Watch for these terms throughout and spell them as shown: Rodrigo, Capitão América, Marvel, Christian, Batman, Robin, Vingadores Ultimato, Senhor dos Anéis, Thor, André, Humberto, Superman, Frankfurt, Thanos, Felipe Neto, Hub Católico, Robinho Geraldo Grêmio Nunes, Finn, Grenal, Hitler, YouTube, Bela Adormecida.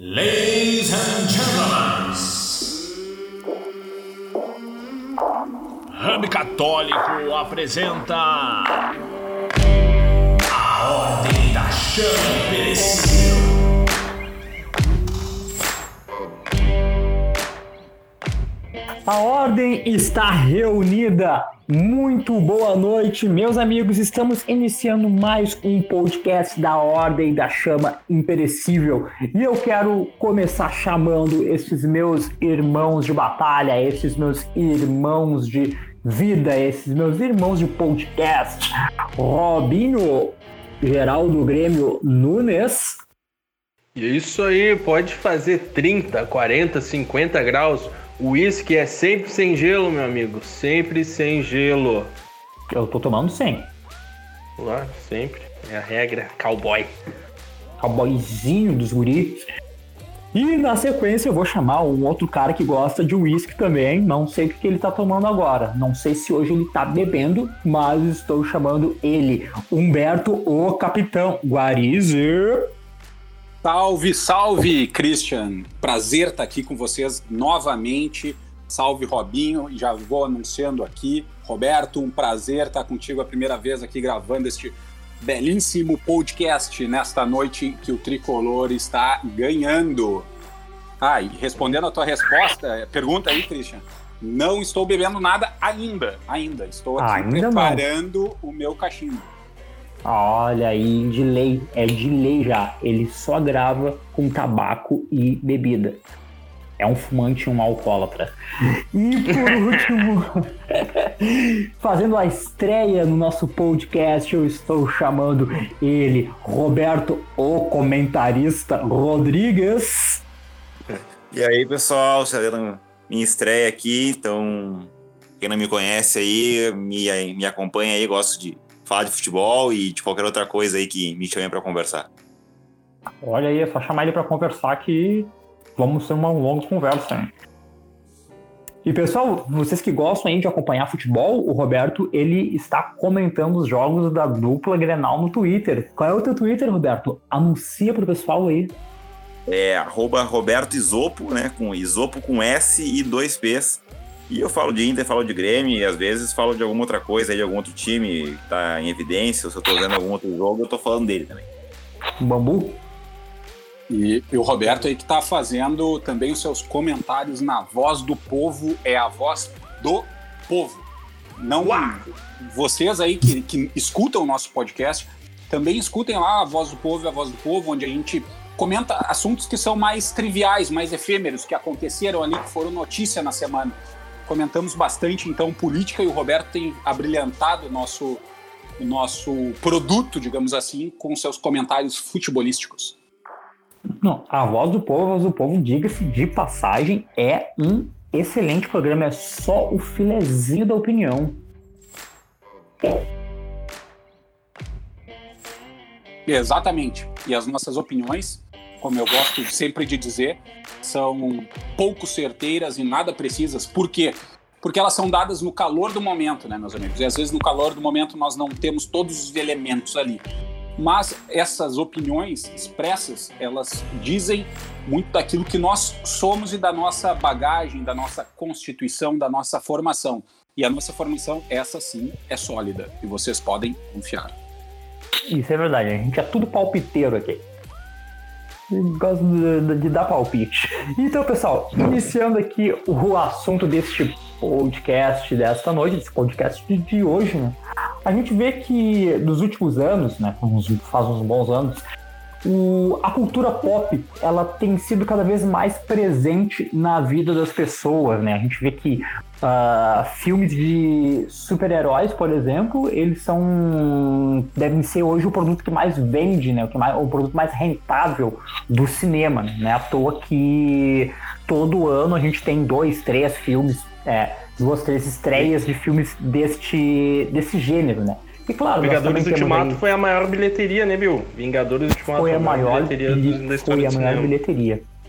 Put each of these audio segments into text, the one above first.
Ladies and gentlemen, Hub Católico apresenta a Ordem da Chama Imperecível. A Ordem está reunida. Muito boa noite, meus amigos. Estamos iniciando mais um podcast da Ordem da Chama Imperecível. E eu quero começar chamando esses meus irmãos de batalha, esses meus irmãos de vida, esses meus irmãos de podcast. Robinho Geraldo Grêmio Nunes. E é isso aí, pode fazer 30, 40, 50 graus. O uísque é sempre sem gelo, meu amigo. Sempre sem gelo. Eu tô tomando sem. Lá, sempre. É a regra. Cowboy. Cowboyzinho dos guris. E na sequência eu vou chamar um outro cara que gosta de uísque também. Não sei o que ele tá tomando agora. Não sei se hoje ele tá bebendo, mas estou chamando ele. Humberto, o Capitão Guarize. Salve, salve, Christian. Prazer estar aqui com vocês novamente. Salve, Robinho. Já vou anunciando aqui. Roberto, um prazer estar contigo a primeira vez aqui gravando este belíssimo podcast nesta noite que o Tricolor está ganhando. Ah, e respondendo a tua resposta, pergunta aí, Christian. Não estou bebendo nada ainda. Estou aqui ainda preparando não. O meu cachimbo. Olha aí, é de lei já. Ele só grava com tabaco e bebida. É um fumante e um alcoólatra. E por último, fazendo a estreia no nosso podcast, eu estou chamando ele, Roberto, o comentarista Rodrigues. E aí, pessoal, fazendo minha estreia aqui, então quem não me conhece aí, me acompanha aí, gosto de falar de futebol e de qualquer outra coisa aí que me chamem pra conversar. Olha aí, é só chamar ele pra conversar que vamos ter uma longa conversa, hein? E pessoal, vocês que gostam aí de acompanhar futebol, o Roberto, ele está comentando os jogos da dupla Grenal no Twitter. Qual é o teu Twitter, Roberto? Anuncia pro pessoal aí. É, @Roberto Isopo, né? Com Isopo com S e 2 P's. E eu falo de Inter, falo de Grêmio e às vezes falo de alguma outra coisa, de algum outro time que tá em evidência, ou se eu tô vendo algum outro jogo, eu tô falando dele também. Bambu? E o Roberto aí que tá fazendo também os seus comentários na Voz do Povo, é a Voz do Povo. Não, vocês aí que escutam o nosso podcast, também escutem lá a Voz do Povo e a Voz do Povo, onde a gente comenta assuntos que são mais triviais, mais efêmeros, que aconteceram ali, que foram notícia na semana. Comentamos bastante, então, política, e o Roberto tem abrilhantado o nosso produto, digamos assim, com seus comentários futebolísticos. Não, a Voz do Povo, diga-se de passagem, é um excelente programa, é só o filezinho da opinião. Exatamente, e as nossas opiniões, como eu gosto sempre de dizer, são pouco certeiras e nada precisas. Por quê? Porque elas são dadas no calor do momento, né, meus amigos? E às vezes no calor do momento nós não temos todos os elementos ali. Mas essas opiniões expressas, elas dizem muito daquilo que nós somos e da nossa bagagem, da nossa constituição, da nossa formação. E a nossa formação, essa sim, é sólida. E vocês podem confiar. Isso é verdade. A gente é tudo palpiteiro aqui. Gosto de dar palpite. Então, pessoal, iniciando aqui o assunto deste podcast desta noite, desse podcast de hoje, né? A gente vê que nos últimos anos, né, faz uns bons anos, a cultura pop, ela tem sido cada vez mais presente na vida das pessoas, né? A gente vê que filmes de super-heróis, por exemplo, eles devem ser hoje o produto que mais vende, né? O produto mais rentável do cinema, né? À toa que todo ano a gente tem 2, 3 filmes, 2, 3 estreias de filmes desse gênero, né? E claro, Vingadores Ultimato foi a maior bilheteria, né, Bill? Bilheteria da história do cinema.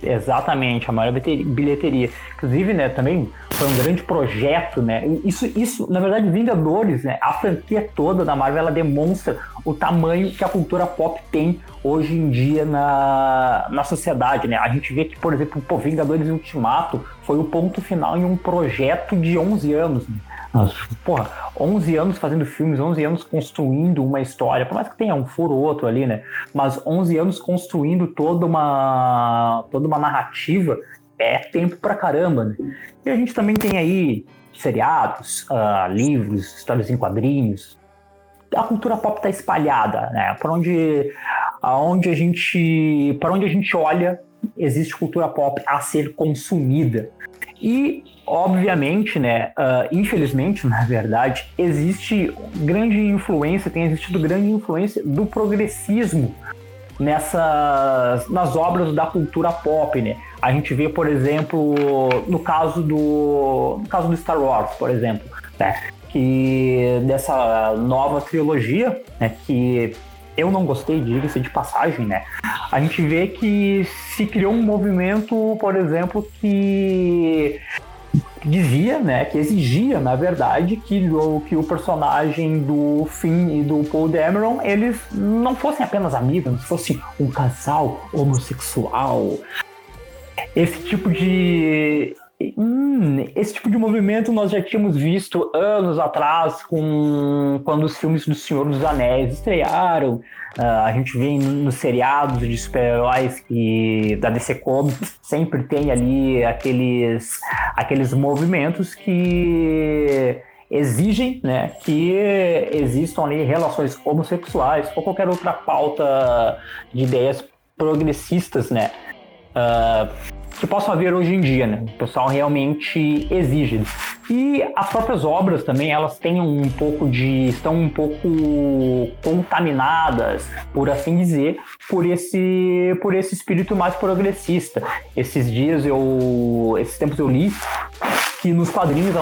Exatamente, a maior bilheteria. Inclusive, né, também foi um grande projeto, né? Isso, na verdade, Vingadores, né, a franquia toda da Marvel, ela demonstra o tamanho que a cultura pop tem hoje em dia na sociedade, né? A gente vê que, por exemplo, Vingadores Ultimato foi o ponto final em um projeto de 11 anos, né? Nossa. Porra, 11 anos fazendo filmes, 11 anos construindo uma história, por mais que tenha um furo ou outro ali, né, mas 11 anos construindo toda uma narrativa é tempo pra caramba, né? E a gente também tem aí seriados, livros, histórias em quadrinhos. A cultura pop tá espalhada, né, pra onde a gente olha existe cultura pop a ser consumida. E, obviamente, né, infelizmente, na verdade, tem existido grande influência do progressismo nas obras da cultura pop, né? A gente vê, por exemplo, no caso do Star Wars, por exemplo, né, que dessa nova trilogia, né, que eu não gostei, diga-se de passagem, né? A gente vê que se criou um movimento, por exemplo, que dizia, né, que exigia, na verdade, que o personagem do Finn e do Paul Dameron, eles não fossem apenas amigos, não fossem um casal homossexual. Esse tipo de movimento nós já tínhamos visto anos atrás, quando os filmes do Senhor dos Anéis estrearam. A gente vê nos seriados de super-heróis da DC Comics, sempre tem ali aqueles movimentos que exigem, né, que existam ali relações homossexuais ou qualquer outra pauta de ideias progressistas, né, que possam haver hoje em dia, né? O pessoal realmente exige. E as próprias obras também, elas têm estão um pouco contaminadas, por assim dizer, por esse espírito mais progressista. Esses tempos eu li que nos quadrinhos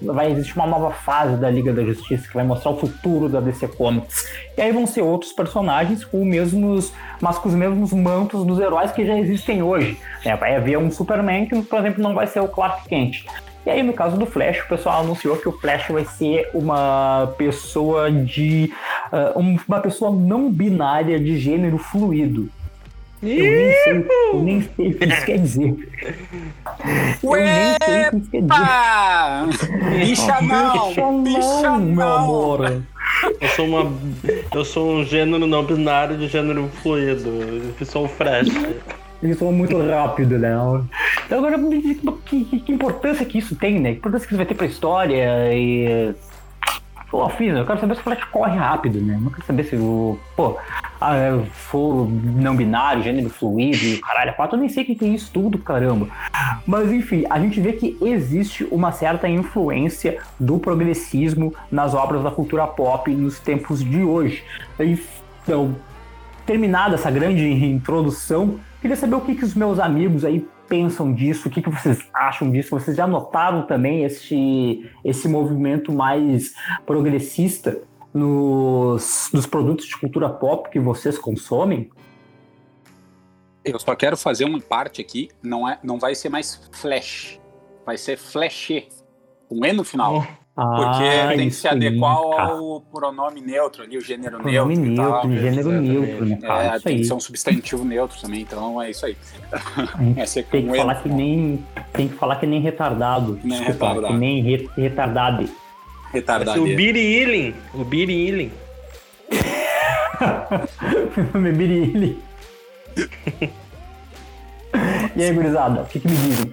vai existir uma nova fase da Liga da Justiça, que vai mostrar o futuro da DC Comics. E aí vão ser outros personagens com os mesmos mantos dos heróis que já existem hoje. É, vai haver um Superman que, por exemplo, não vai ser o Clark Kent. E aí, no caso do Flash, o pessoal anunciou que o Flash vai ser uma pessoa não binária de gênero fluido. Eu nem sei o que isso quer dizer. Bicha não, meu amor. Eu sou um gênero não binário de gênero fluido. Eu sou um Flash. Eles falam muito rápido, né? Então agora, que importância que isso tem, né? Que importância que isso vai ter pra história e... Pô, eu quero saber se o Flash corre rápido, né? Não quero saber se o... for não binário, gênero fluido, caralho, eu nem sei o que tem isso tudo, caramba. Mas enfim, a gente vê que existe uma certa influência do progressismo nas obras da cultura pop nos tempos de hoje. Então, terminada essa grande introdução, queria saber o que os meus amigos aí pensam disso, o que vocês acham disso. Vocês já notaram também esse movimento mais progressista nos produtos de cultura pop que vocês consomem? Eu só quero fazer uma parte aqui, não vai ser mais Flash, vai ser Flashê, com E no final. Porque tem que se adequar ao pronome neutro ali, o gênero neutro. Né? Tem que ser um substantivo neutro também, então é isso aí. Tem que falar que nem retardado. Que nem retardado. Retardado. O Billy Ealing. Meu nome é Billy Ealing. E aí, gurizada, o que me dizem?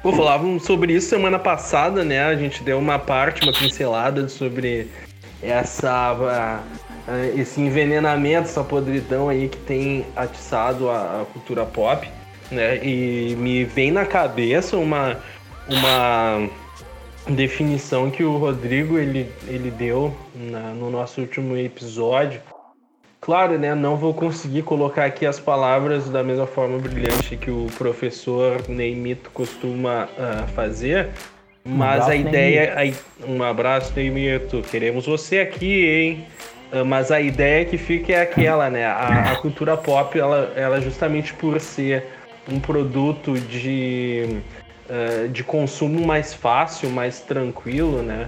Pô, falavam sobre isso semana passada, né? A gente deu uma pincelada sobre esse envenenamento, essa podridão aí que tem atiçado a cultura pop, né? E me vem na cabeça uma definição que o Rodrigo ele deu no nosso último episódio. Claro, né? Não vou conseguir colocar aqui as palavras da mesma forma brilhante que o professor Neymito costuma fazer, mas a ideia... Um abraço, Neymito. Queremos você aqui, hein? Mas a ideia que fica é aquela, né? A cultura pop, ela justamente por ser um produto de consumo mais fácil, mais tranquilo, né?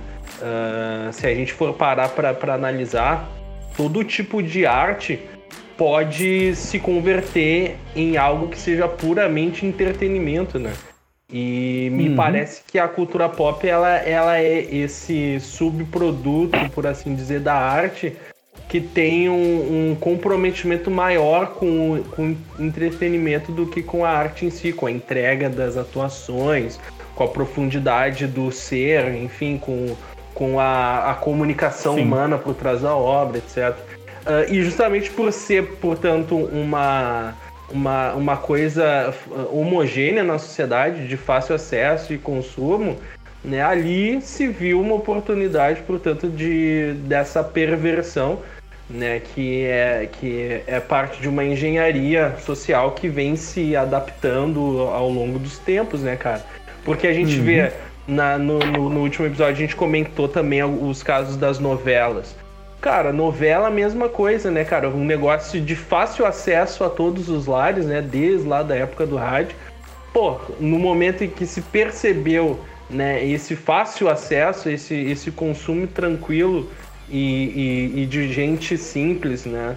Se a gente for parar para analisar, todo tipo de arte pode se converter em algo que seja puramente entretenimento, né? E me parece que a cultura pop, ela é esse subproduto, por assim dizer, da arte, que tem um comprometimento maior com entretenimento do que com a arte em si, com a entrega das atuações, com a profundidade do ser, enfim, com a comunicação Sim. humana por trás da obra, etc. E justamente por ser, portanto, uma coisa homogênea na sociedade, de fácil acesso e consumo, né, ali se viu uma oportunidade, portanto, dessa perversão, né, que é parte de uma engenharia social que vem se adaptando ao longo dos tempos, né, cara? Porque a gente vê, no último episódio, a gente comentou também os casos das novelas. Cara, novela, mesma coisa, né, cara? Um negócio de fácil acesso a todos os lares, né? Desde lá da época do rádio. Pô, no momento em que se percebeu, né, esse fácil acesso, esse consumo tranquilo e de gente simples, né?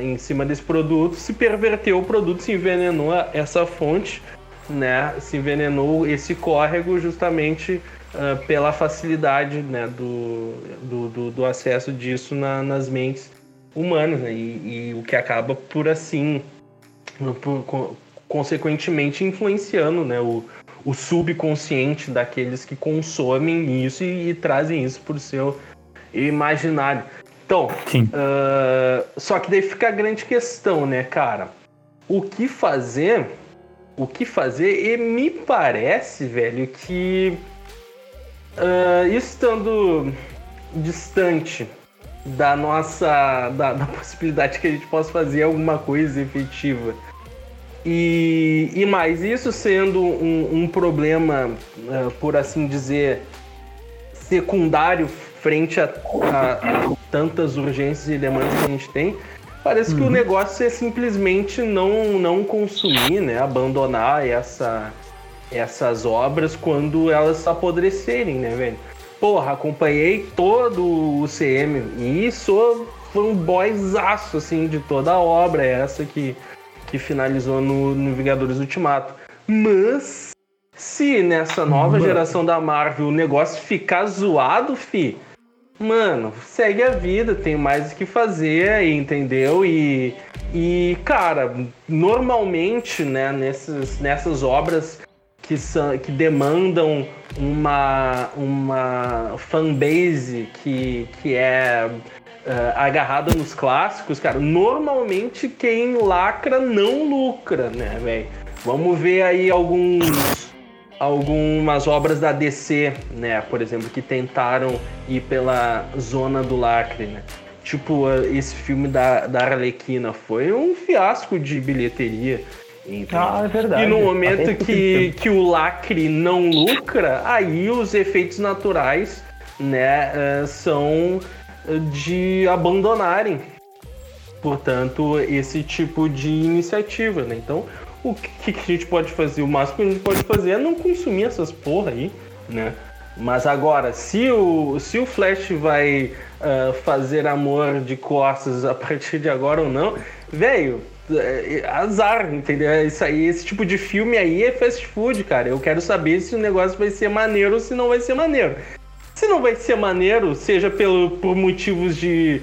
Em cima desse produto, se perverteu o produto, se envenenou essa fonte, né? Se envenenou esse córrego justamente... pela facilidade, né, do acesso disso nas mentes humanas, né, e o que acaba por assim, consequentemente influenciando, né, o subconsciente daqueles que consomem isso e trazem isso para o seu imaginário. Então, só que daí fica a grande questão, né, cara? O que fazer? E me parece, velho, que... isso estando distante da nossa... da possibilidade que a gente possa fazer alguma coisa efetiva. E mais, isso sendo um problema, por assim dizer, secundário frente a tantas urgências e demandas que a gente tem, parece que o negócio é simplesmente não consumir, né? Abandonar essas obras quando elas apodrecerem, né, velho? Porra, acompanhei todo o CM e sou fanboyzaço, assim, de toda a obra, essa que finalizou no Vingadores Ultimato. Mas, se nessa nova geração da Marvel o negócio ficar zoado, fi, mano, segue a vida, tem mais o que fazer, entendeu? E cara, normalmente, né, nessas obras... Que demandam uma fanbase que é agarrada nos clássicos, cara, normalmente quem lacra não lucra, né, velho? Vamos ver aí algumas obras da DC, né, por exemplo, que tentaram ir pela zona do lacre, né? Tipo, esse filme da Arlequina foi um fiasco de bilheteria. Então, é verdade. E no momento que o lacre não lucra, aí os efeitos naturais, né, são de abandonarem, portanto, esse tipo de iniciativa, né? Então, o que a gente pode fazer? O máximo que a gente pode fazer é não consumir essas porra aí, né? Mas agora, se o Flash vai fazer amor de costas a partir de agora ou não, velho, azar, entendeu? Isso aí, esse tipo de filme aí é fast food, cara. Eu quero saber se o negócio vai ser maneiro ou se não vai ser maneiro. Se não vai ser maneiro, seja por motivos de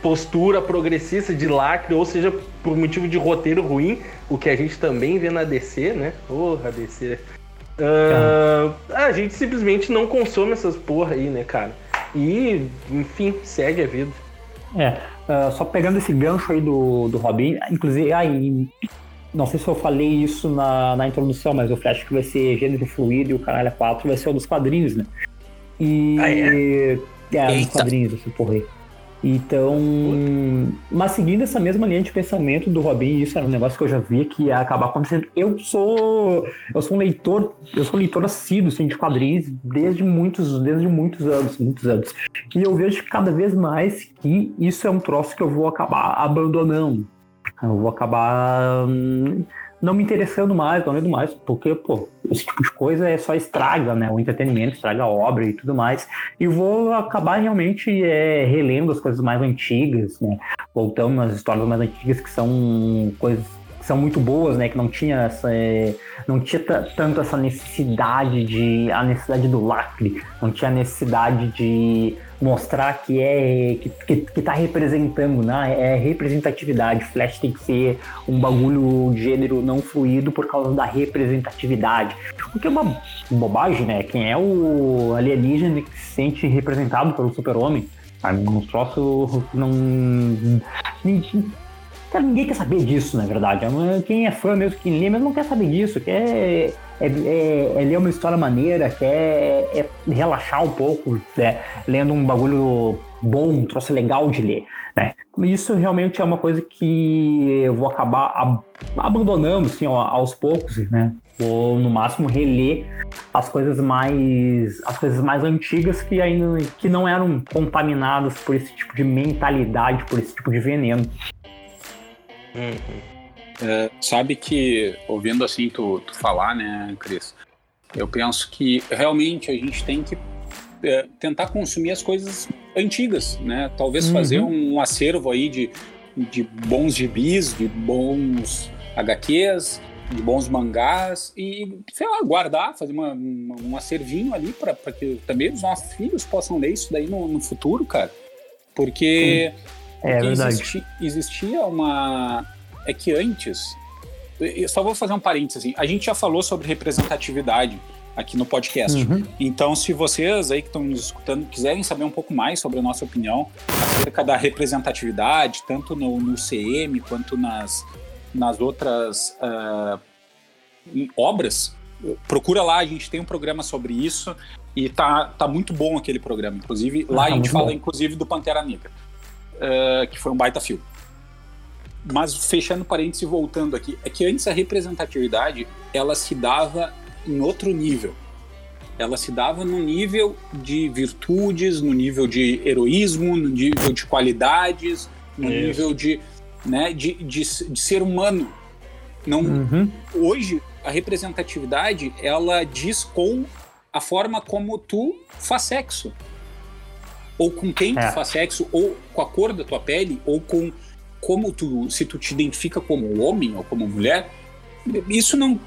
postura progressista, de lacre, ou seja por motivo de roteiro ruim, o que a gente também vê na DC, né? Porra, DC. A gente simplesmente não consome essas porra aí, né, cara? E, enfim, segue a vida. Só pegando esse gancho aí do Robin, inclusive, não sei se eu falei isso na introdução, mas o Flash que vai ser gênero fluido e o caralho 4 vai ser um dos quadrinhos, né? E... Dos quadrinhos, assim, porra aí. Então, mas seguindo essa mesma linha de pensamento do Robin, isso era um negócio que eu já vi que ia acabar acontecendo. Eu sou um leitor assíduo, assim, de quadrinhos desde muitos anos. E eu vejo cada vez mais que isso é um troço que eu vou acabar abandonando. Eu vou acabar não me interessando mais, não lendo mais, porque, pô, esse tipo de coisa é só estraga, né? O entretenimento estraga a obra e tudo mais. E vou acabar realmente relendo as coisas mais antigas, né? Voltando às histórias mais antigas, que são coisas que são muito boas, né? Que não tinha tanto essa necessidade do lacre, não tinha necessidade de mostrar que tá representando, né? É representatividade. Flash tem que ser um bagulho de gênero não fluido por causa da representatividade. O que é uma bobagem, né? Quem é o alienígena que se sente representado pelo super-homem? Um troço não... Ninguém quer saber disso, na verdade. Quem é fã mesmo, quem lê mesmo, não quer saber disso. Quer ler uma história maneira, quer relaxar um pouco, né? Lendo um bagulho bom, um troço legal de ler, né? Isso realmente é uma coisa que eu vou acabar abandonando, assim, ó, aos poucos, né? Vou, no máximo, reler as coisas mais antigas que não eram contaminadas por esse tipo de mentalidade, por esse tipo de veneno. Sabe que, ouvindo assim tu falar, né, Cris, eu penso que realmente a gente tem que tentar consumir as coisas antigas, né, talvez fazer um acervo aí de bons gibis, de bons HQs, de bons mangás e, sei lá, guardar, fazer um acervinho ali para que também os nossos filhos possam ler isso daí no futuro, cara, porque... É verdade. Existia uma... É que antes... Eu só vou fazer um parênteses, assim. A gente já falou sobre representatividade aqui no podcast. Então, se vocês aí que estão nos escutando quiserem saber um pouco mais sobre a nossa opinião acerca da representatividade, tanto no CM quanto nas outras obras, procura lá. A gente tem um programa sobre isso e tá muito bom aquele programa. Inclusive, lá a gente fala, inclusive, do Pantera Negra. Que foi um baita filme. Mas fechando parênteses e voltando aqui, é que antes a representatividade ela se dava em outro nível. Ela se dava no nível de virtudes, no nível de heroísmo, no nível de qualidades, no nível de ser humano. Não, hoje a representatividade ela diz com a forma como tu faz sexo, ou com quem tu faz sexo, ou com a cor da tua pele, ou com como se tu te identifica como homem ou como mulher. Isso não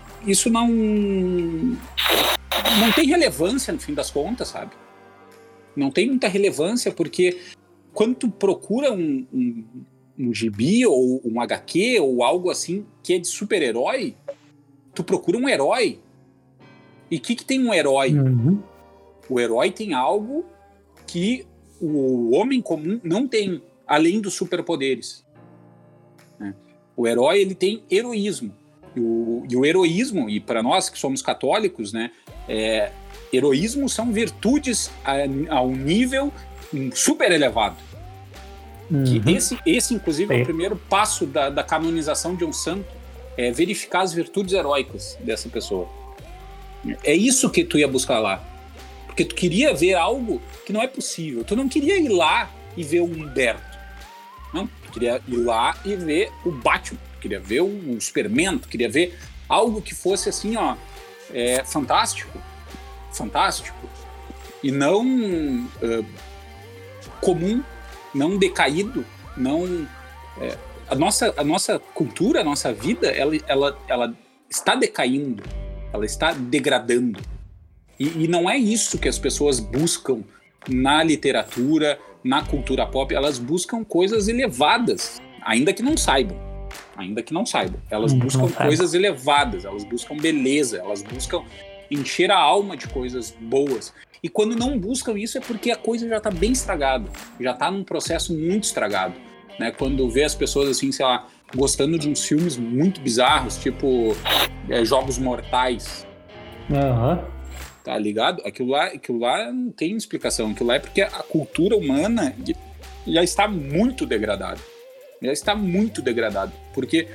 tem relevância no fim das contas, sabe? Não tem muita relevância, porque quando tu procura um gibi ou um HQ ou algo assim que é de super-herói, tu procura um herói. E o que tem um herói? O herói tem algo que o homem comum não tem, além dos superpoderes, né? O herói, ele tem heroísmo. E o heroísmo, e para nós que somos católicos, né, heroísmo são virtudes a um nível super elevado. Que esse, inclusive, é o primeiro passo da canonização de um santo, é verificar as virtudes heróicas dessa pessoa. É isso que tu ia buscar lá. Porque tu queria ver algo que não é possível. Tu não queria ir lá e ver o Humberto. Não, tu queria ir lá e ver o Batman. Tu queria ver o Superman. Tu queria ver algo que fosse assim, ó... fantástico. Fantástico. E não comum. Não decaído. Não... A nossa cultura, a nossa vida, ela está decaindo. Ela está degradando. E não é isso que as pessoas buscam na literatura, na cultura pop. Elas buscam coisas elevadas, ainda que não saibam. Elas buscam coisas elevadas, elas buscam beleza, elas buscam encher a alma de coisas boas. E quando não buscam isso é porque a coisa já está bem estragada, já está num processo muito estragado, né? Quando vê as pessoas assim, sei lá, gostando de uns filmes muito bizarros, tipo Jogos Mortais. Tá ligado? Aquilo lá não tem explicação. Aquilo lá é porque a cultura humana já está muito degradado. Já está muito degradado. Porque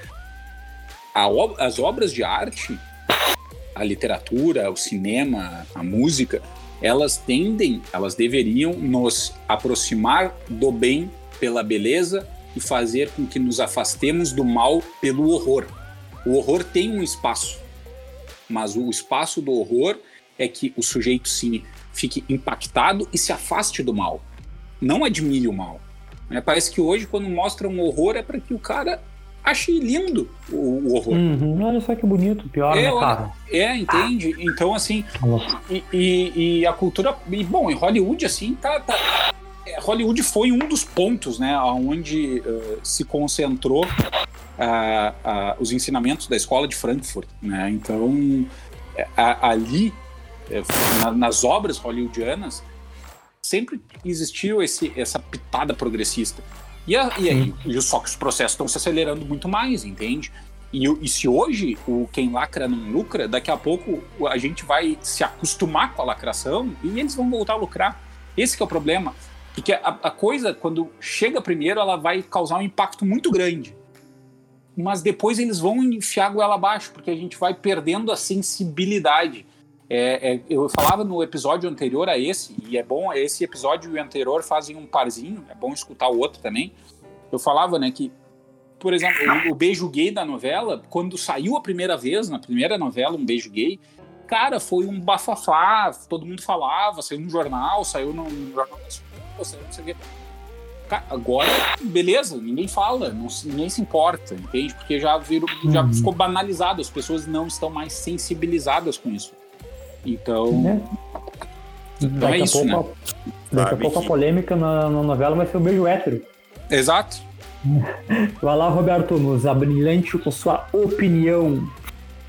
as obras de arte, a literatura, o cinema, a música, elas deveriam nos aproximar do bem pela beleza e fazer com que nos afastemos do mal pelo horror. O horror tem um espaço, mas o espaço do horror é que o sujeito sim fique impactado e se afaste do mal. Não admire o mal. Parece que hoje, quando mostra um horror, é para que o cara ache lindo o horror. Uhum. Olha só que bonito, pior, né, cara? Entende? Então, assim, e a cultura... E, bom, em Hollywood, assim, Hollywood foi um dos pontos, né, onde se concentrou os ensinamentos da escola de Frankfurt, né? Então, ali, nas obras hollywoodianas, sempre existiu essa pitada progressista. Só que os processos estão se acelerando muito mais, entende? E se hoje quem lacra não lucra, daqui a pouco a gente vai se acostumar com a lacração e eles vão voltar a lucrar. Esse que é o problema. Porque a coisa, quando chega primeiro, ela vai causar um impacto muito grande. Mas depois eles vão enfiar a goela abaixo, porque a gente vai perdendo a sensibilidade. Eu falava no episódio anterior a esse, e é bom, esse episódio e o anterior fazem um parzinho, é bom escutar o outro também. Eu falava, né, que, por exemplo, o beijo gay da novela, quando saiu a primeira vez, na primeira novela, um beijo gay, cara, foi um bafafá, todo mundo falava, saiu no jornal, saiu no jornal da escola, saiu não sei o quê. Agora, beleza, ninguém fala, ninguém se importa, entende? Porque já ficou banalizado, as pessoas não estão mais sensibilizadas com isso. Então é isso, né? Daqui a pouco a polêmica na novela vai ser o beijo hétero. Exato. Vai lá, Roberto, nos abrilhante com sua opinião.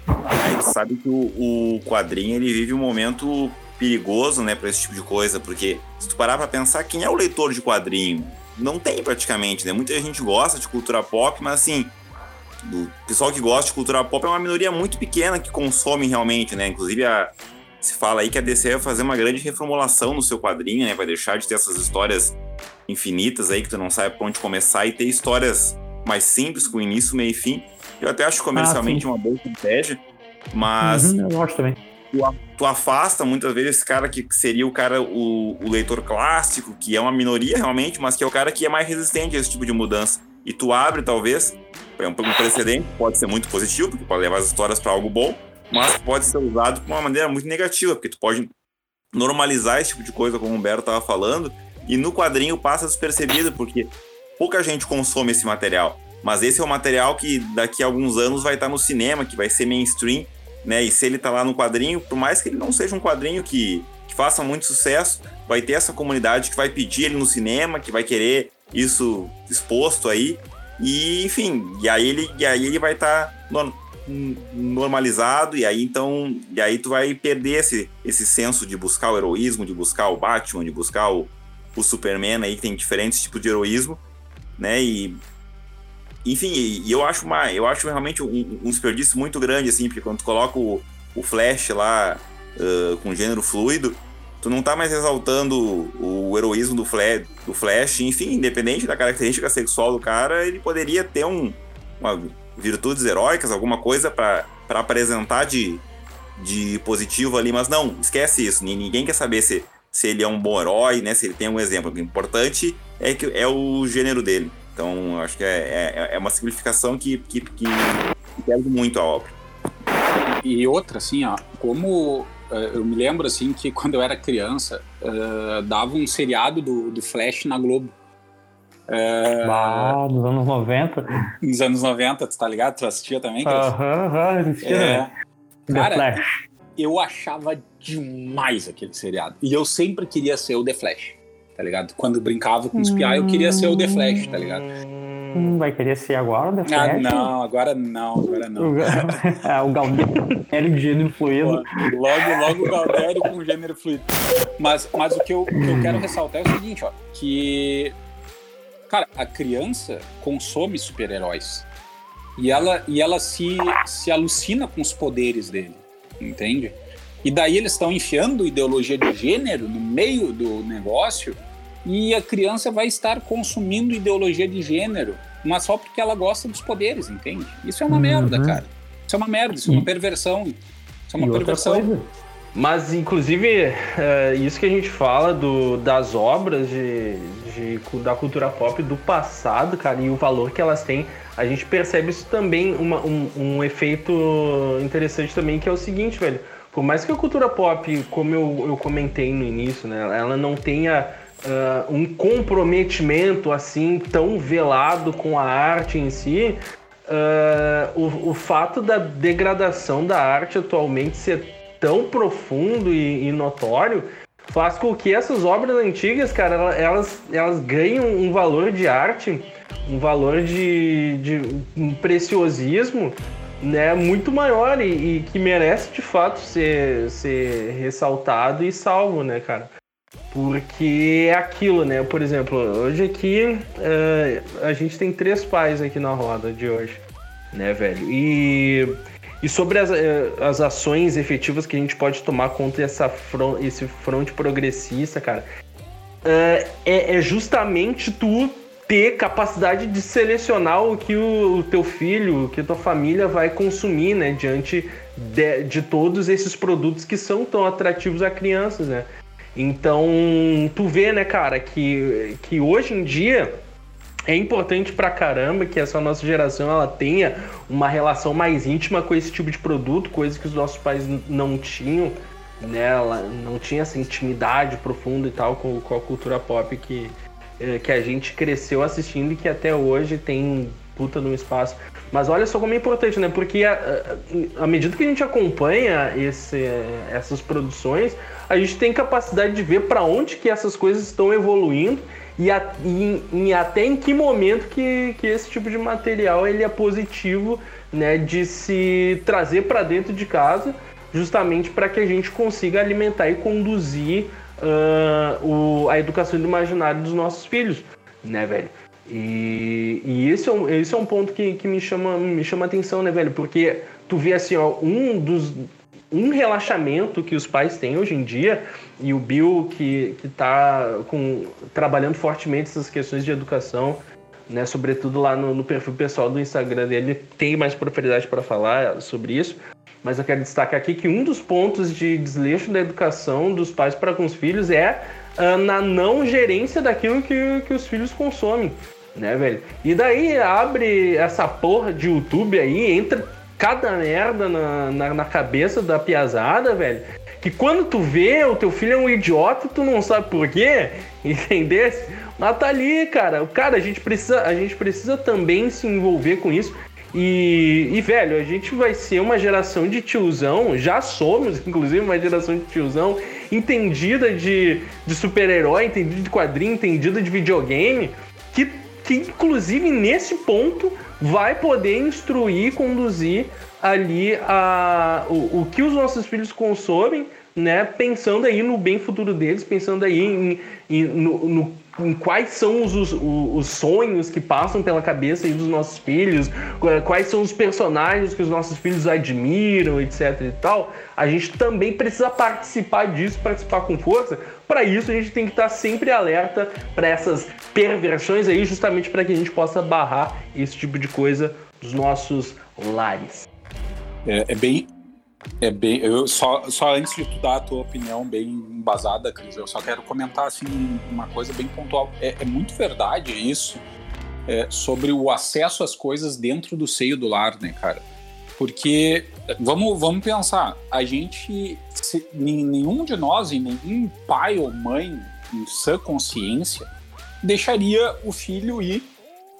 A gente sabe que o quadrinho, ele vive um momento perigoso, né, pra esse tipo de coisa, porque se tu parar pra pensar, quem é o leitor de quadrinho? Não tem praticamente, né? Muita gente gosta de cultura pop, mas assim... do pessoal que gosta de cultura pop é uma minoria muito pequena que consome realmente, né? Inclusive, se fala aí que a DC vai fazer uma grande reformulação no seu quadrinho, né? Vai deixar de ter essas histórias infinitas aí que tu não sabe por onde começar e ter histórias mais simples, com início, meio e fim. Eu até acho comercialmente uma boa estratégia, mas... Uhum, eu gosto também. Tu afasta muitas vezes esse cara que seria o cara, o leitor clássico, que é uma minoria realmente, mas que é o cara que é mais resistente a esse tipo de mudança. E tu abre, talvez... é um precedente, pode ser muito positivo, porque pode levar as histórias para algo bom, mas pode ser usado de uma maneira muito negativa, porque tu pode normalizar esse tipo de coisa, como o Humberto estava falando, e no quadrinho passa despercebido, porque pouca gente consome esse material, mas esse é um material que daqui a alguns anos vai estar no cinema, que vai ser mainstream, né? E se ele está lá no quadrinho, por mais que ele não seja um quadrinho que faça muito sucesso, vai ter essa comunidade que vai pedir ele no cinema, que vai querer isso exposto aí. E, enfim, e aí ele vai estar normalizado, e aí tu vai perder esse senso de buscar o heroísmo, de buscar o Batman, de buscar o Superman aí, que tem diferentes tipos de heroísmo, né? E, enfim, eu acho realmente um desperdício muito grande, assim, porque quando tu coloca o Flash lá com gênero fluido, tu não tá mais exaltando o heroísmo do Flash, enfim, independente da característica sexual do cara, ele poderia ter virtudes heróicas, alguma coisa pra apresentar de positivo ali, mas não, esquece isso, ninguém quer saber se ele é um bom herói, né, se ele tem um exemplo, o importante é que é o gênero dele, então acho que é uma simplificação que perde muito a obra. E outra, assim, ó, como... eu me lembro, assim, que quando eu era criança, dava um seriado do Flash na Globo. Nos anos 90? Nos anos 90, tu tá ligado? Tu assistia também, Cris? Assistia. Cara, Flash. Eu achava demais aquele seriado. E eu sempre queria ser o The Flash, tá ligado? Quando eu brincava com os piá, eu queria ser o The Flash, tá ligado? Vai querer ser agora o The Flash? Agora não. O Galdério de gênero fluido. Logo o Galdério com gênero fluido. Mas o que eu quero ressaltar é o seguinte, ó, que, cara, a criança consome super-heróis e ela se alucina com os poderes dele, entende? E daí eles estão enfiando ideologia de gênero no meio do negócio e a criança vai estar consumindo ideologia de gênero, mas só porque ela gosta dos poderes, entende? Isso é uma merda, cara. Isso é uma merda, isso é uma perversão. Isso é uma perversão. Mas, inclusive, isso que a gente fala das obras da cultura pop do passado, cara, e o valor que elas têm, a gente percebe isso também, um efeito interessante também, que é o seguinte, velho. Por mais que a cultura pop, como eu comentei no início, né, ela não tenha um comprometimento, assim, tão velado com a arte em si, o fato da degradação da arte atualmente ser tão profundo e notório faz com que essas obras antigas, cara, elas ganham um valor de arte, um valor de um preciosismo, né, muito maior e que merece de fato ser ressaltado e salvo, né, cara? Porque é aquilo, né? Por exemplo, hoje aqui a gente tem 3 pais aqui na roda de hoje, né, velho? E sobre as ações efetivas que a gente pode tomar contra esse fronte progressista, cara, é justamente tu ter capacidade de selecionar o que o teu filho, o que a tua família vai consumir, né, diante de todos esses produtos que são tão atrativos a crianças, né? Então, tu vê, né, cara, que hoje em dia é importante pra caramba que essa nossa geração ela tenha uma relação mais íntima com esse tipo de produto, coisa que os nossos pais não tinham, né? Ela não tinha essa intimidade profunda e tal com a cultura pop que a gente cresceu assistindo e que até hoje tem puta no espaço. Mas olha só como é importante, né? Porque à medida que a gente acompanha essas produções, a gente tem capacidade de ver pra onde que essas coisas estão evoluindo. E até em que momento que esse tipo de material ele é positivo, né, de se trazer para dentro de casa, justamente para que a gente consiga alimentar e conduzir a educação do imaginário dos nossos filhos, né, velho? E esse é um ponto que me chama a atenção, né, velho? Porque tu vê assim, ó, um relaxamento que os pais têm hoje em dia, e o Bill que está trabalhando fortemente essas questões de educação, né, sobretudo lá no perfil pessoal do Instagram dele, tem mais propriedade para falar sobre isso, mas eu quero destacar aqui que um dos pontos de desleixo da educação dos pais para com os filhos é na não gerência daquilo que os filhos consomem, né, velho? E daí abre essa porra de YouTube aí, entra cada merda na cabeça da piazada, velho, que quando tu vê, o teu filho é um idiota, tu não sabe por quê, entendesse? Mas tá ali, cara. Cara, a gente precisa também se envolver com isso. E velho, a gente vai ser uma geração de tiozão, já somos, inclusive, uma geração de tiozão, entendida de super-herói, entendida de quadrinho, entendida de videogame, que inclusive nesse ponto vai poder instruir, conduzir ali o que os nossos filhos consomem, né? Pensando aí no bem futuro deles, pensando aí em quais são os sonhos que passam pela cabeça aí dos nossos filhos, quais são os personagens que os nossos filhos admiram, etc e tal. A gente também precisa participar disso, participar com força. Para isso, a gente tem que estar sempre alerta para essas perversões aí, justamente para que a gente possa barrar esse tipo de coisa dos nossos lares. Eu só antes de tu dar a tua opinião bem embasada, Cris, eu só quero comentar assim, uma coisa bem pontual. É muito verdade isso, sobre o acesso às coisas dentro do seio do lar, né, cara? Porque, vamos pensar, a gente, nenhum de nós, nenhum pai ou mãe em sã consciência deixaria o filho ir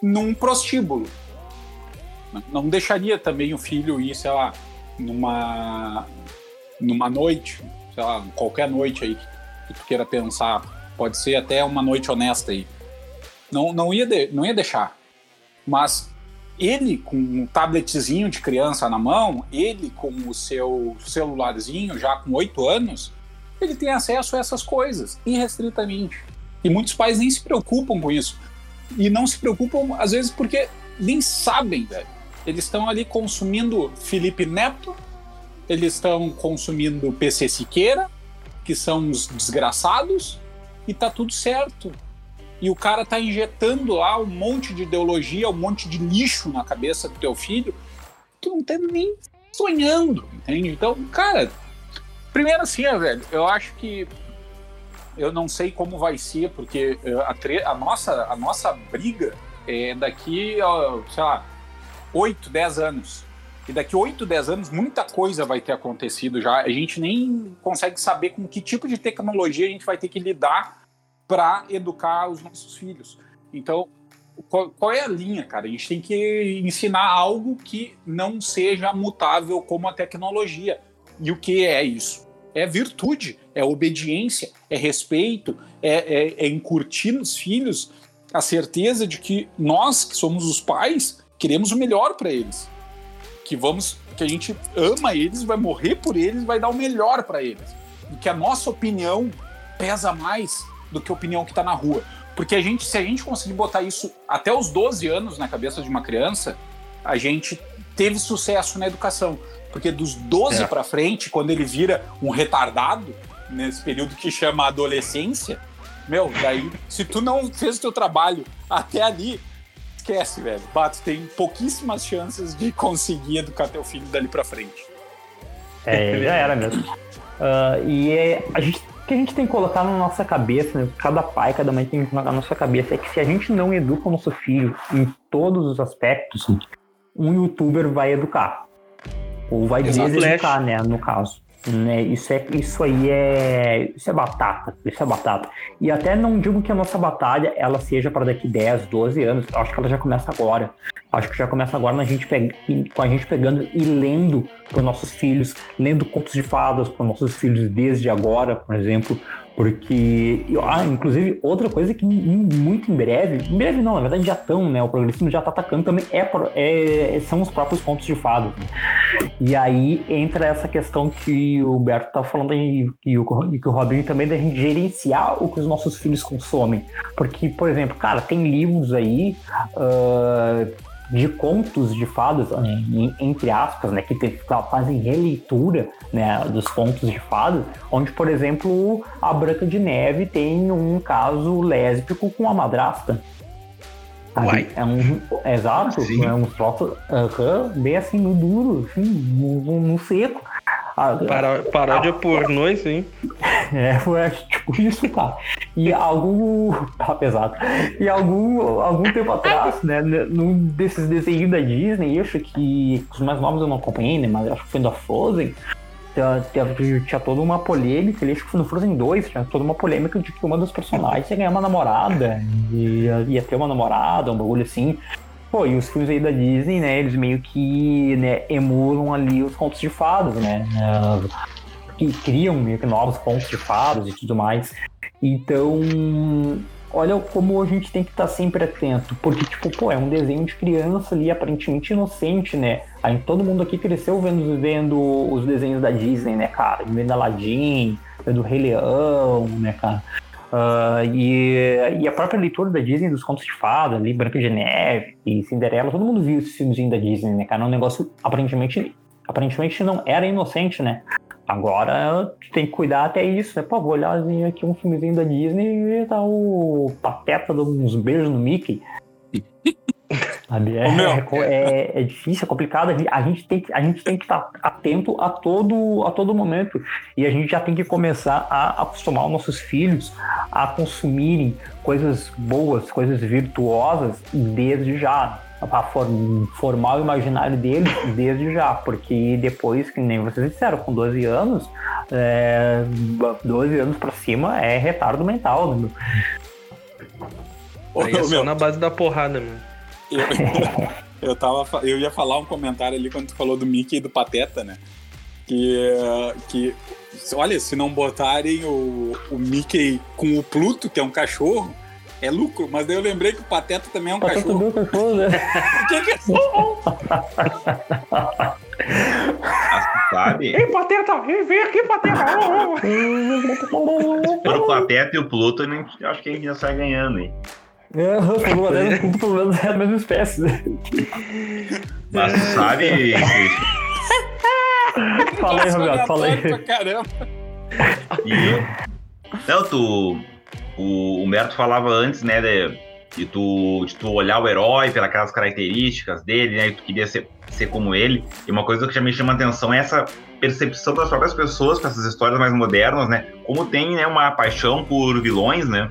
num prostíbulo. Não deixaria também o filho ir, sei lá, numa noite, sei lá, qualquer noite aí que tu queira pensar, pode ser até uma noite honesta aí. Não ia deixar. Mas ele com um tabletzinho de criança na mão, ele com o seu celularzinho já com 8 anos, ele tem acesso a essas coisas, irrestritamente. E muitos pais nem se preocupam com isso. E não se preocupam, às vezes, porque nem sabem, velho. Eles estão ali consumindo Felipe Neto, eles estão consumindo PC Siqueira, que são os desgraçados, e tá tudo certo. e o cara tá injetando lá um monte de ideologia, um monte de lixo na cabeça do teu filho, tu não tá nem sonhando, entende? Então, cara, primeiro assim, velho, eu acho que eu não sei como vai ser, porque a nossa briga é daqui, sei lá, 8, 10 anos. E daqui 8, 10 anos, muita coisa vai ter acontecido já. A gente nem consegue saber com que tipo de tecnologia a gente vai ter que lidar para educar os nossos filhos. Então, qual é a linha, cara? A gente tem que ensinar algo que não seja mutável como a tecnologia. E o que é isso? É virtude, é obediência, é respeito, é incutir nos filhos a certeza de que nós, que somos os pais, queremos o melhor para eles. Que a gente ama eles, vai morrer por eles, vai dar o melhor para eles. E que a nossa opinião pesa mais do que a opinião que está na rua. Porque se a gente conseguir botar isso até os 12 anos na cabeça de uma criança, a gente teve sucesso na educação. Porque dos 12 para frente, quando ele vira um retardado, nesse período que chama adolescência, meu, daí, se tu não fez o teu trabalho até ali, esquece, velho. Bato, tem pouquíssimas chances de conseguir educar teu filho dali pra frente. Já era mesmo. O que a gente tem que colocar na nossa cabeça, né? Cada pai, cada mãe tem que colocar na nossa cabeça, é que se a gente não educa o nosso filho em todos os aspectos, um youtuber vai educar. Ou vai deseducar, né? No caso. Né? Isso é batata. E até não digo que a nossa batalha ela seja para daqui 10, 12 anos. Eu acho que ela já começa agora. Com a gente pegando e lendo para os nossos filhos, lendo contos de fadas para os nossos filhos desde agora, por exemplo. Porque, inclusive, outra coisa que muito em breve não, na verdade já estão, né? O progressismo já está atacando também, são os próprios contos de fadas. Né? E aí entra essa questão que o Humberto está falando e que o Robinho também, da gente gerenciar o que os nossos filhos consomem. Porque, por exemplo, cara, tem livros aí de contos de fadas, entre aspas, né, que fazem releitura, né, dos contos de fadas, onde, por exemplo, a Branca de Neve tem um caso lésbico com a madrasta. Uai. Exato, sim. É um troço bem assim, no duro, assim, no seco. Paródia pornô, sim. Foi tipo isso, cara. E tá pesado. E algum tempo atrás, né, num desses desenhos da Disney, eu acho que os mais novos eu não acompanhei, né, mas acho que foi da Frozen, tinha toda uma polêmica, acho que foi no Frozen 2, tinha toda uma polêmica de que uma dos personagens ia ganhar uma namorada, ia ter uma namorada, um bagulho assim. Pô, e os filmes aí da Disney, né, eles meio que, né, emulam ali os contos de fadas, né, que criam meio que novos contos de fadas e tudo mais. Então, olha como a gente tem que estar sempre atento, porque, tipo, é um desenho de criança ali, aparentemente inocente, né, aí todo mundo aqui cresceu vendo os desenhos da Disney, né, cara, vendo Aladdin, vendo Rei Leão, né, cara. E a própria leitura da Disney dos contos de fadas, ali, Branca de Neve e Cinderela, todo mundo viu esses filmezinhos da Disney, né, cara? Um negócio aparentemente não era inocente, né? Agora tem que cuidar até isso, né? Pô, vou olhar aqui um filmezinho da Disney e tá o Pateta dando uns beijos no Mickey. É difícil, é complicado. A gente tem que estar atento a todo momento. E a gente já tem que começar a acostumar os nossos filhos a consumirem coisas boas, coisas virtuosas desde já, para formar o imaginário deles desde já, porque depois, que nem vocês disseram, com 12 anos 12 anos para cima é retardo mental, né? Aí é só na base da porrada, mano. Eu ia falar um comentário ali quando tu falou do Mickey e do Pateta, né? Que olha, se não botarem o Mickey com o Pluto, que é um cachorro, é lucro. Mas daí eu lembrei que o Pateta também é um cachorro. Pateta também é um cachorro, né? Que é cachorro? Sabe? Ei, Pateta, vem aqui, Pateta. Por o Pateta e o Pluto, eu acho que a gente já sai ganhando, hein? Pelo menos é a mesma espécie. Mas sabe. Fala aí, Roberto. E eu... Não, tu. o Humberto falava antes, né, de tu olhar o herói pelas aquelas características dele, né, e tu queria ser como ele, e uma coisa que já me chama a atenção é essa percepção das próprias pessoas com essas histórias mais modernas, né, como tem, né, uma paixão por vilões, né,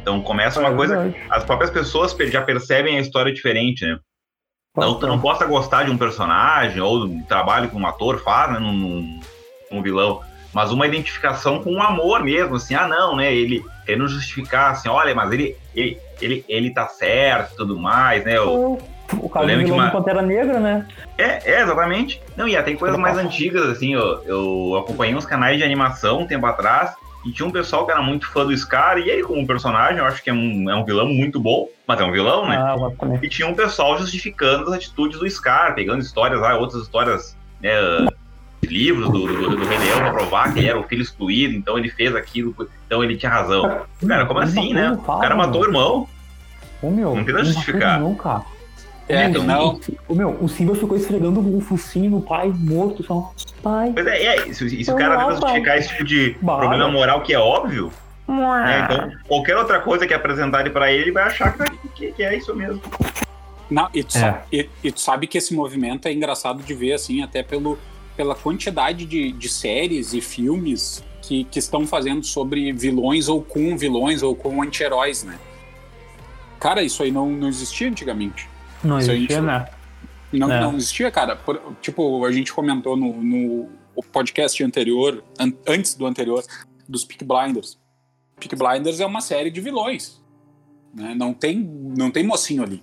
então começa uma coisa, as próprias pessoas já percebem a história diferente, né, então tu não possa gostar de um personagem ou do trabalho que um ator faz, né, num vilão, mas uma identificação com um amor mesmo, assim, ah não, né, ele querendo justificar, assim, olha, mas ele tá certo e tudo mais, né, o caso do Pantera Negra, né? É, exatamente, não, e até coisas mais antigas, assim, eu acompanhei uns canais de animação um tempo atrás, e tinha um pessoal que era muito fã do Scar, e ele como personagem, eu acho que é um vilão muito bom, mas é um vilão, né, e tinha um pessoal justificando as atitudes do Scar, pegando histórias, outras histórias, né, livros do Rei Leão pra provar que ele era o filho excluído, então ele fez aquilo, então ele tinha razão. Cara, como assim, né? O cara matou o irmão. Não tem nada a justificar. O Simba ficou esfregando o focinho no pai morto, só pai. Pois é, e se o cara tenta justificar esse tipo de problema moral que é óbvio, né, então qualquer outra coisa que apresentarem pra ele, ele vai achar que é isso mesmo. Não, e tu sabe que esse movimento é engraçado de ver, assim, até pela quantidade de séries e filmes que estão fazendo sobre vilões ou com anti-heróis, né? Cara, isso aí não existia antigamente. Não existia, né? Não existia, cara. Tipo, a gente comentou no podcast anterior, antes do anterior, dos Peaky Blinders. Peaky Blinders é uma série de vilões, né? Não tem mocinho ali.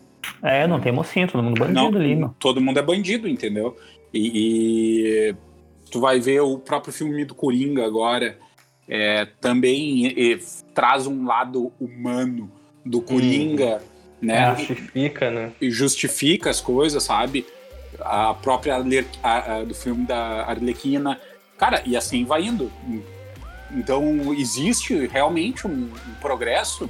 Não tem mocinho, todo mundo bandido ali. Não. Todo mundo é bandido, entendeu? E tu vai ver o próprio filme do Coringa agora, também traz um lado humano do Coringa, né? Justifica, né? E justifica as coisas, sabe? A própria do filme da Arlequina. Cara, e assim vai indo. Então, existe realmente um progresso,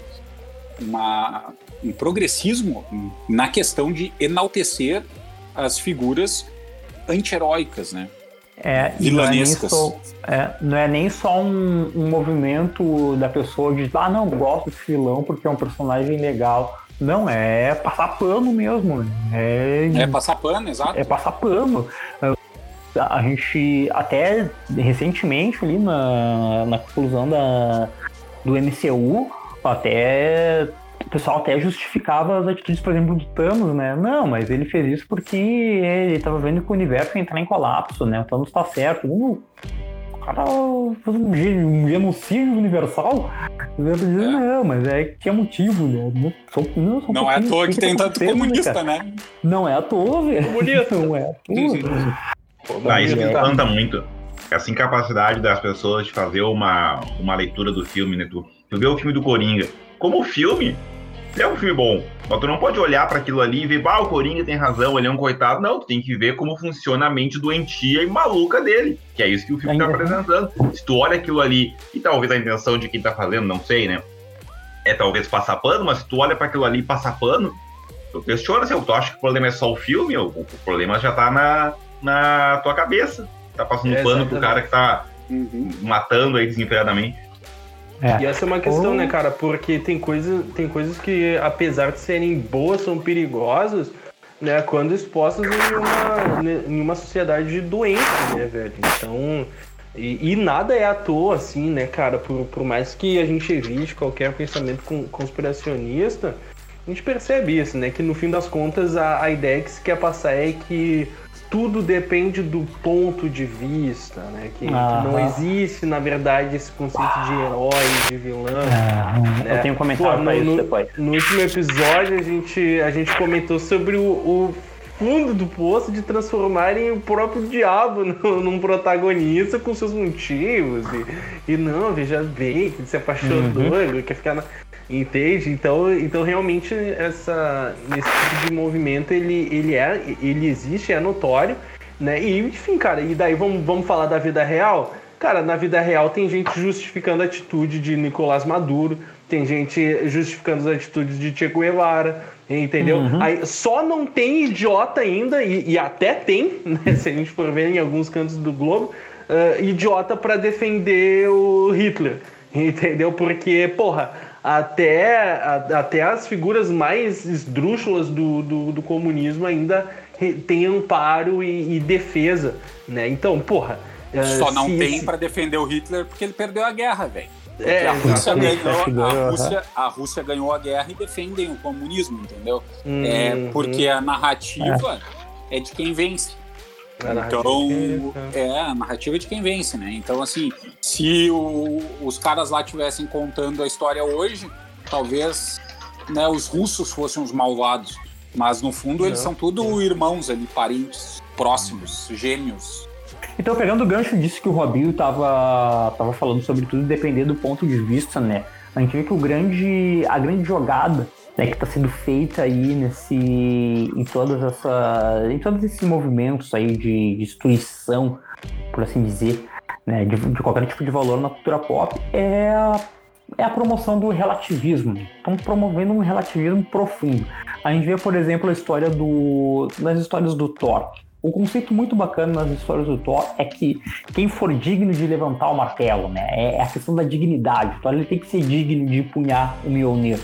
um progressismo na questão de enaltecer as figuras anti-heróicas, né? Vilanescas. Não é nem só um movimento da pessoa de não, gosto desse vilão porque é um personagem legal. Não, é passar pano mesmo. É passar pano, exato. É passar pano. A gente, até recentemente, ali na conclusão do MCU, o pessoal até justificava as atitudes, por exemplo, do Thanos, né? Não, mas ele fez isso porque ele estava vendo que o universo ia entrar em colapso, né? O Thanos tá certo. O cara fez um genocídio universal. Não, mas é que é motivo, né? Não é à toa que tem tanto comunista, né? Não é à toa, velho. Comunista. Não é à toa. Isso me encanta muito. Essa incapacidade das pessoas de fazer uma leitura do filme, né? Tu vê o filme do Coringa. Como o filme, é um filme bom, mas tu não pode olhar para aquilo ali e ver, o Coringa tem razão, ele é um coitado. Não, tu tem que ver como funciona a mente doentia e maluca dele, que é isso que o filme tá apresentando. Se tu olha aquilo ali, e talvez a intenção de quem tá fazendo, não sei, né, é talvez passar pano, mas se tu olha para aquilo ali e passar pano, tu questiona, assim, tu acha que o problema é só o filme, ou o problema já tá na tua cabeça, tá passando pano pro cara que tá matando aí desenfreadamente. E essa é uma questão, né, cara? Porque tem coisas que, apesar de serem boas, são perigosas, né? Quando expostas em uma sociedade doente, né, velho? Então, e nada é à toa, assim, né, cara? Por mais que a gente evite qualquer pensamento conspiracionista, a gente percebe isso, né? Que no fim das contas, a ideia que se quer passar é que tudo depende do ponto de vista, né? Que não existe, na verdade, esse conceito de herói, de vilão. Né? Eu tenho um comentário pra isso depois. No último episódio, a gente comentou sobre o fundo do poço de transformarem o próprio diabo num protagonista com seus motivos. E não, veja bem, que ele se apaixonou, ele quer ficar na... Entende? Então realmente esse tipo de movimento ele existe, é notório, né? E enfim, cara, e daí vamos falar da vida real? Cara, na vida real tem gente justificando a atitude de Nicolás Maduro, tem gente justificando as atitudes de Che Guevara, entendeu? Aí, só não tem idiota ainda, e até tem, né? Se a gente for ver em alguns cantos do globo, idiota para defender o Hitler, entendeu? Porque, porra, até as figuras mais esdrúxulas do comunismo ainda tem amparo e defesa, né? Então, porra... Só não tem para defender o Hitler porque ele perdeu a guerra, velho. É, a Rússia ganhou a guerra e defendem o comunismo, entendeu? Porque a narrativa é de quem vence. A narrativa é de quem vence, né? Então, assim, se os caras lá estivessem contando a história hoje, talvez, né, os russos fossem os malvados. Mas, no fundo, eles são tudo irmãos ali, parentes, próximos, gêmeos. Então, pegando o gancho disso que o Robinho tava falando, sobretudo dependendo do ponto de vista, né? A gente vê que a grande jogada, né, que está sendo feita aí em todos esses movimentos aí de destruição, por assim dizer, né, de qualquer tipo de valor na cultura pop, é a promoção do relativismo. Estão promovendo um relativismo profundo. A gente vê, por exemplo, nas histórias do Thor. O conceito muito bacana nas histórias do Thor é que quem for digno de levantar o martelo, né? É a questão da dignidade. O Thor, ele tem que ser digno de empunhar o Mjolnir.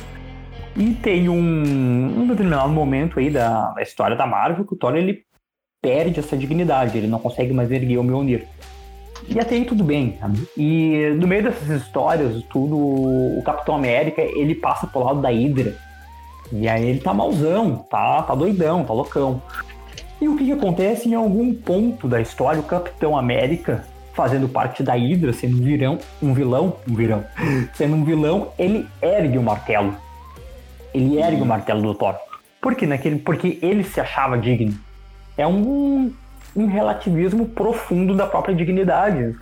E tem um determinado momento aí da história da Marvel que o Thor, ele perde essa dignidade, ele não consegue mais erguer o Mjolnir. E até aí tudo bem, sabe? E no meio dessas histórias, tudo, o Capitão América, ele passa pro lado da Hydra. E aí ele tá mauzão, tá doidão, tá loucão. E o que acontece? Em algum ponto da história, o Capitão América, fazendo parte da Hydra, sendo um vilão, ele ergue o martelo. Ele ergue o martelo do Thor. Por quê? Porque ele se achava digno. É um relativismo profundo da própria dignidade.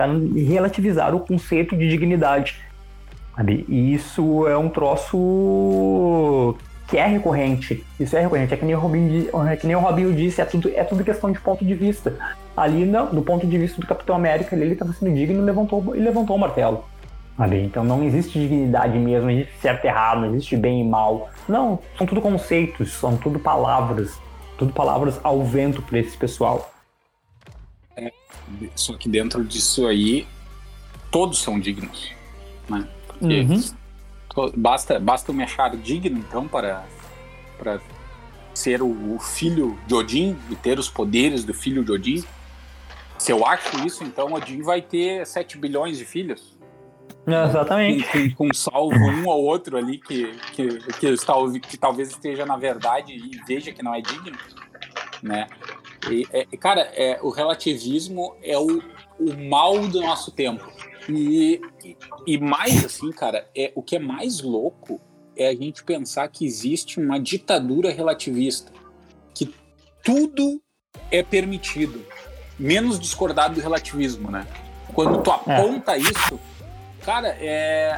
Relativizaram o conceito de dignidade. Sabe? E isso é um troço... que é recorrente, é que nem o Robinho disse, é tudo questão de ponto de vista. Ali, do ponto de vista do Capitão América, ele estava sendo digno e levantou o martelo. Ali, então não existe dignidade mesmo, não existe certo e errado, não existe bem e mal. Não, são tudo conceitos, são tudo palavras. Tudo palavras ao vento para esse pessoal. Só que dentro disso aí, todos são dignos, né? Porque... Basta eu me achar digno, então, para ser o filho de Odin e ter os poderes do filho de Odin. Se eu acho isso, então Odin vai ter 7 bilhões de filhos. Exatamente. Com salvo um ou outro ali que talvez esteja na verdade e veja que não é digno, né? E, cara, o relativismo é o mal do nosso tempo. E mais assim, cara, o que é mais louco é a gente pensar que existe uma ditadura relativista, que tudo é permitido, menos discordar do relativismo, né? Quando tu aponta isso, cara,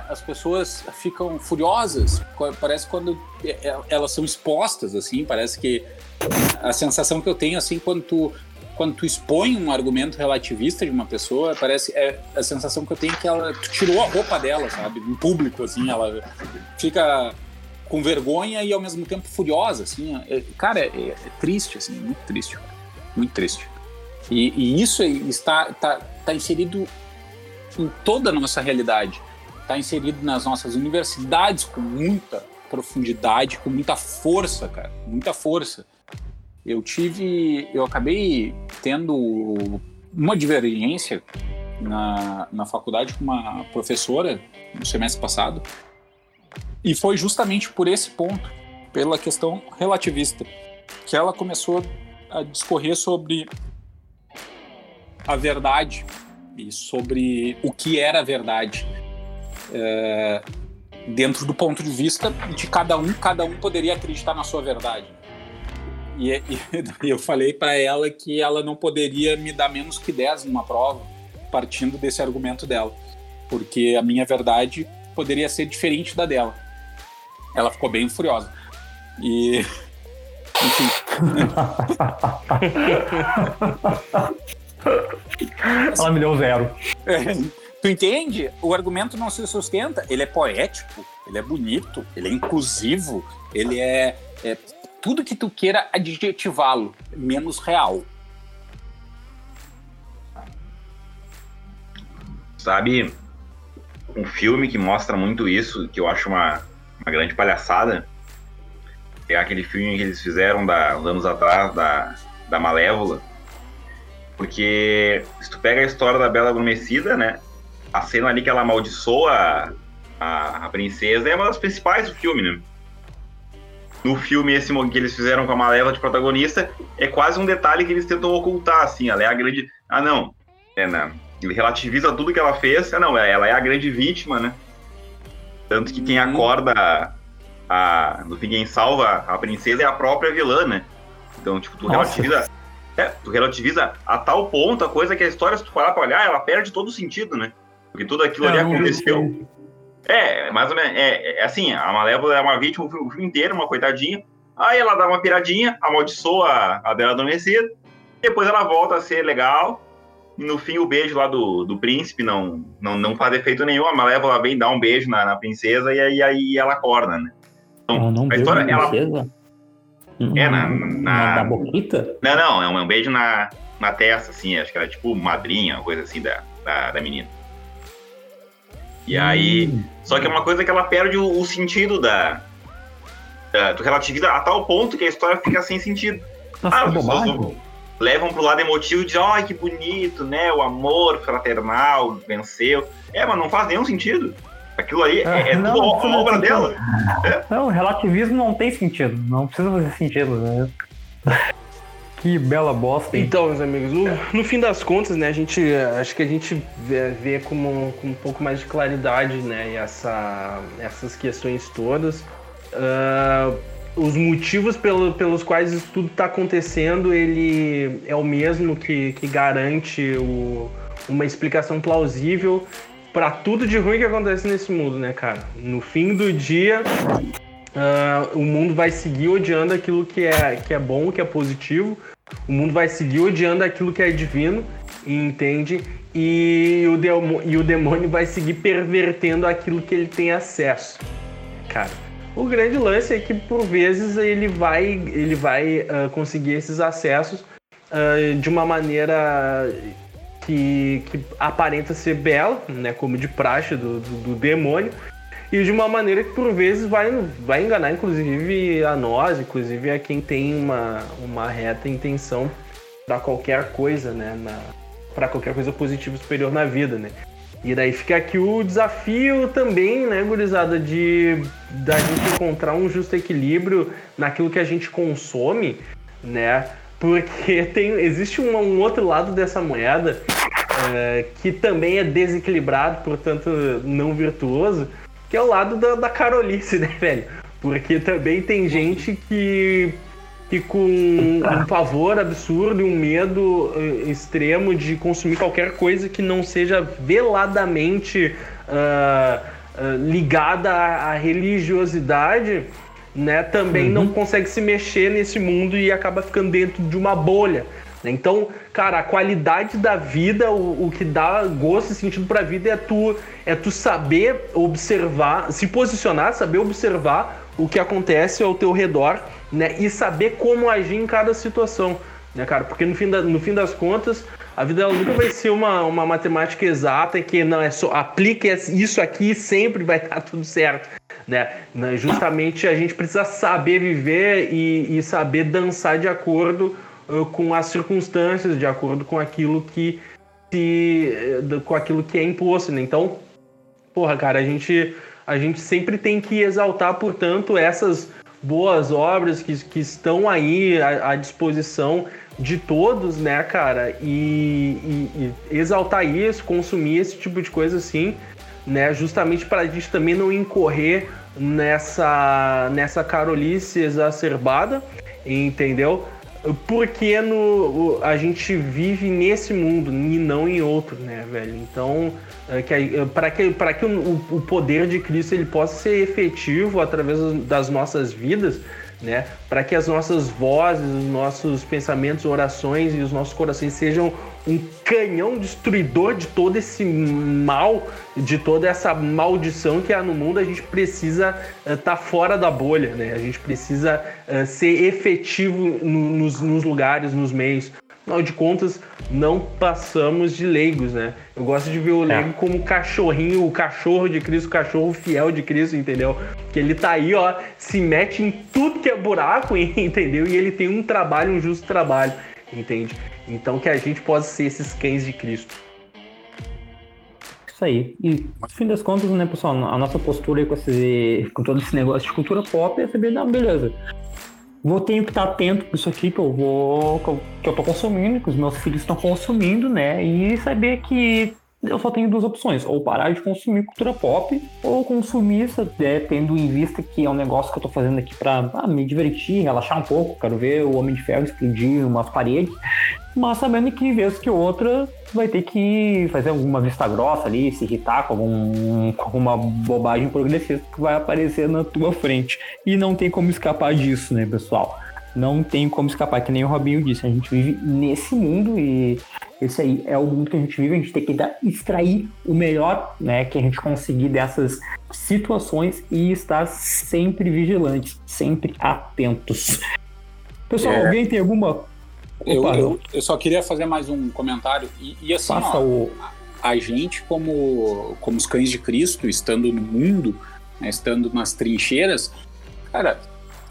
as pessoas ficam furiosas, parece quando elas são expostas, assim, parece que a sensação que eu tenho, assim, quando tu expõe um argumento relativista de uma pessoa, a sensação que eu tenho é que tu tirou a roupa dela, sabe? Em público, assim, ela fica com vergonha e ao mesmo tempo furiosa, assim. Cara, é triste, assim, muito triste, cara. Muito triste. E isso está inserido em toda a nossa realidade. Está inserido nas nossas universidades com muita profundidade, com muita força, cara. Muita força. Eu acabei tendo uma divergência na faculdade com uma professora no semestre passado, e foi justamente por esse ponto, pela questão relativista, que ela começou a discorrer sobre a verdade e sobre o que era a verdade. Dentro do ponto de vista de cada um poderia acreditar na sua verdade. E eu falei para ela que ela não poderia me dar menos que 10 numa prova, partindo desse argumento dela, porque a minha verdade poderia ser diferente da dela. Ela ficou bem furiosa. E... enfim. Ela me deu 0. Tu entende? O argumento não se sustenta. Ele é poético, ele é bonito, ele é inclusivo, ele é tudo que tu queira adjetivá-lo, menos real. Sabe, um filme que mostra muito isso, que eu acho uma grande palhaçada, é aquele filme que eles fizeram uns anos atrás, da Malévola, porque se tu pega a história da Bela Adormecida, né, a cena ali que ela amaldiçoa a princesa é uma das principais do filme, né? No filme esse que eles fizeram com a Malévola de protagonista, é quase um detalhe que eles tentam ocultar, assim, ela é a grande... Ah, não, ele relativiza tudo que ela fez, ela é a grande vítima, né? Tanto que quem acorda, no fim, quem salva a princesa é a própria vilã, né? Então, tipo, tu relativiza a tal ponto a coisa que a história, se tu parar pra olhar, ela perde todo o sentido, né? Porque tudo aquilo ali aconteceu... É, mais ou menos, assim, a Malévola é uma vítima o filme inteiro, uma coitadinha. Aí ela dá uma piradinha, amaldiçoa a Bela Adormecida. Depois ela volta a ser legal. E no fim o beijo lá do príncipe não faz efeito nenhum. A Malévola vem dar um beijo na princesa e aí ela acorda, né? Então, não a história, ela... princesa? É, na boquita? Não, é um beijo na testa, assim, acho que era tipo madrinha, coisa assim da menina. E aí, só que é uma coisa que ela perde o sentido tu relativiza a tal ponto que a história fica sem sentido. Nossa, as pessoas levam pro lado emotivo de, ai, que bonito, né, o amor fraternal venceu. É, mas não faz nenhum sentido. Aquilo aí é tudo obra dela. Não, relativismo não tem sentido, não precisa fazer sentido, né? Que bela bosta, hein? Então, meus amigos, no fim das contas, né, acho que a gente vê com um pouco mais de claridade, né, essas questões todas. Os motivos pelos quais isso tudo está acontecendo, ele é o mesmo que garante uma explicação plausível para tudo de ruim que acontece nesse mundo, né, cara? No fim do dia... o mundo vai seguir odiando aquilo que é bom, que é positivo. O mundo vai seguir odiando aquilo que é divino, entende? E o demônio vai seguir pervertendo aquilo que ele tem acesso. Cara, o grande lance é que, por vezes, ele vai conseguir esses acessos de uma maneira que aparenta ser bela, né? Como de praxe do demônio. E de uma maneira que, por vezes, vai enganar, inclusive, a nós, inclusive a quem tem uma reta intenção para qualquer coisa, né? Para qualquer coisa positiva e superior na vida, né? E daí fica aqui o desafio também, né, gurizada, da gente encontrar um justo equilíbrio naquilo que a gente consome, né? Porque existe um outro lado dessa moeda que também é desequilibrado, portanto, não virtuoso, que é o lado da carolice, né, velho? Porque também tem gente que com um pavor absurdo e um medo extremo de consumir qualquer coisa que não seja veladamente ligada à religiosidade, né, também não consegue se mexer nesse mundo e acaba ficando dentro de uma bolha. Então, cara, a qualidade da vida, o que dá gosto e sentido pra vida é tu saber observar, se posicionar, saber observar o que acontece ao teu redor, né? E saber como agir em cada situação, né, cara? Porque no fim das contas, a vida nunca vai ser uma matemática exata que não é só aplica isso aqui e sempre vai estar tudo certo, né? Justamente a gente precisa saber viver e saber dançar de acordo com as circunstâncias, de acordo com aquilo que é imposto, né? Então, porra, cara, a gente sempre tem que exaltar, portanto, essas boas obras que estão aí à disposição de todos, né, cara? E exaltar isso, consumir esse tipo de coisa, assim, né? Justamente para a gente também não incorrer nessa carolice exacerbada, entendeu? Porque a gente vive nesse mundo e não em outro, né, velho? Então, para que o poder de Cristo ele possa ser efetivo através das nossas vidas, né? Para que as nossas vozes, os nossos pensamentos, orações e os nossos corações sejam um canhão destruidor de todo esse mal, de toda essa maldição que há no mundo, a gente precisa estar fora da bolha, né? A gente precisa ser efetivo nos lugares, nos meios, Afinal de contas, não passamos de leigos, né? Eu gosto de ver o leigo como cachorrinho, o cachorro de Cristo, o cachorro fiel de Cristo, entendeu? Que ele tá aí, ó, se mete em tudo que é buraco, entendeu? E ele tem um trabalho, um justo trabalho, entende? Então que a gente possa ser esses cães de Cristo. Isso aí. E, no fim das contas, né, pessoal, a nossa postura com todo esse negócio de cultura pop é saber, não, beleza. Vou ter que estar atento com isso aqui que eu tô consumindo, que os meus filhos estão consumindo, né? E saber que eu só tenho duas opções, ou parar de consumir cultura pop, ou consumir isso, né, tendo em vista que é um negócio que eu tô fazendo aqui pra me divertir, relaxar um pouco, quero ver o Homem de Ferro explodir umas paredes, mas sabendo que vez que outra vai ter que fazer alguma vista grossa ali, se irritar com alguma bobagem progressista que vai aparecer na tua frente. E não tem como escapar disso, né, pessoal? Não tem como escapar, que nem o Robinho disse, a gente vive nesse mundo e esse aí é o mundo que a gente vive, a gente tem que extrair o melhor, né, que a gente conseguir dessas situações e estar sempre vigilantes, sempre atentos. Pessoal, alguém tem alguma... Eu só queria fazer mais um comentário e assim, ó, a gente como os cães de Cristo, estando no mundo, né, estando nas trincheiras, cara,